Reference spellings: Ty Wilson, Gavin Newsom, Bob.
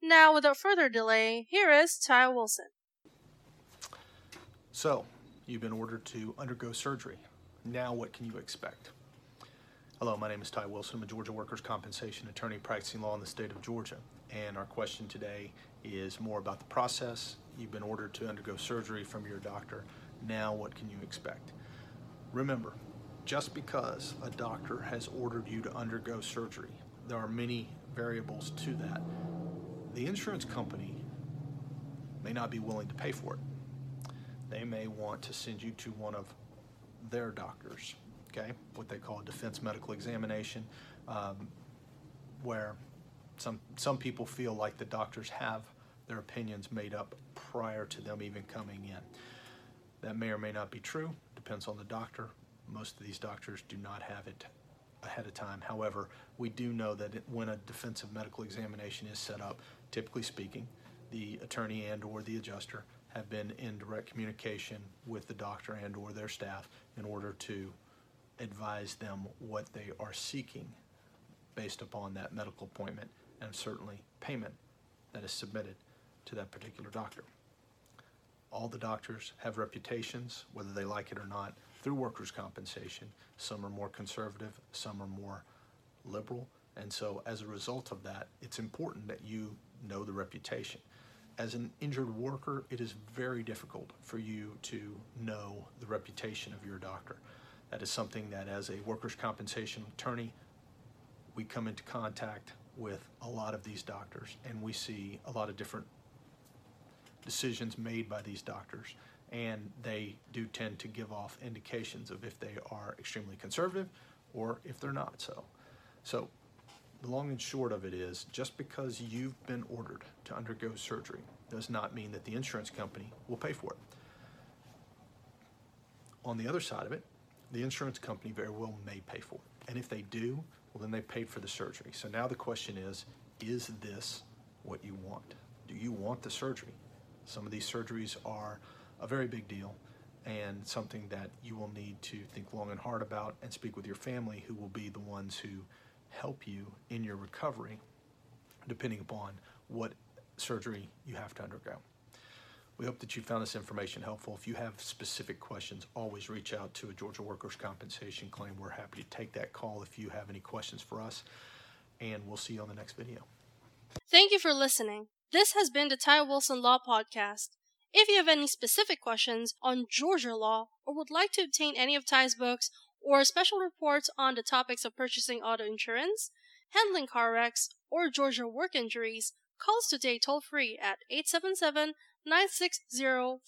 Now, without further delay, here is Ty Wilson. So, you've been ordered to undergo surgery. Now, what can you expect? Hello, my name is Ty Wilson. I'm a Georgia workers' compensation attorney practicing law in the state of Georgia. And our question today is more about the process. You've been ordered to undergo surgery from your doctor. Now, what can you expect? Remember, just because a doctor has ordered you to undergo surgery, there are many variables to that. The insurance company may not be willing to pay for it. They may want to send you to one of their doctors, okay? What they call a defense medical examination, where some people feel like the doctors have their opinions made up prior to them even coming in. That may or may not be true, depends on the doctor. Most of these doctors do not have it ahead of time. However, we do know that when a defensive medical examination is set up, typically speaking, the attorney and or the adjuster have been in direct communication with the doctor and or their staff in order to advise them what they are seeking based upon that medical appointment and certainly payment that is submitted to that particular doctor. All the doctors have reputations, whether they like it or not, through workers' compensation. Some are more conservative, some are more liberal. And so as a result of that, it's important that you know the reputation. As an injured worker, it is very difficult for you to know the reputation of your doctor. That is something that as a workers' compensation attorney, we come into contact with a lot of these doctors and we see a lot of different decisions made by these doctors, and they do tend to give off indications of if they are extremely conservative or if they're not so. So the long and short of it is, just because you've been ordered to undergo surgery does not mean that the insurance company will pay for it. On the other side of it, the insurance company very well may pay for it, and if they do, well, then they paid for the surgery. So now the question is this what you want? Do you want the surgery? Some of these surgeries are a very big deal and something that you will need to think long and hard about and speak with your family, who will be the ones who help you in your recovery, depending upon what surgery you have to undergo. We hope that you found this information helpful. If you have specific questions, always reach out to a Georgia workers' compensation claim. We're happy to take that call if you have any questions for us, and we'll see you on the next video. Thank you for listening. This has been the Ty Wilson Law Podcast. If you have any specific questions on Georgia law or would like to obtain any of Ty's books or special reports on the topics of purchasing auto insurance, handling car wrecks, or Georgia work injuries, call us today toll-free at 877-960-4585.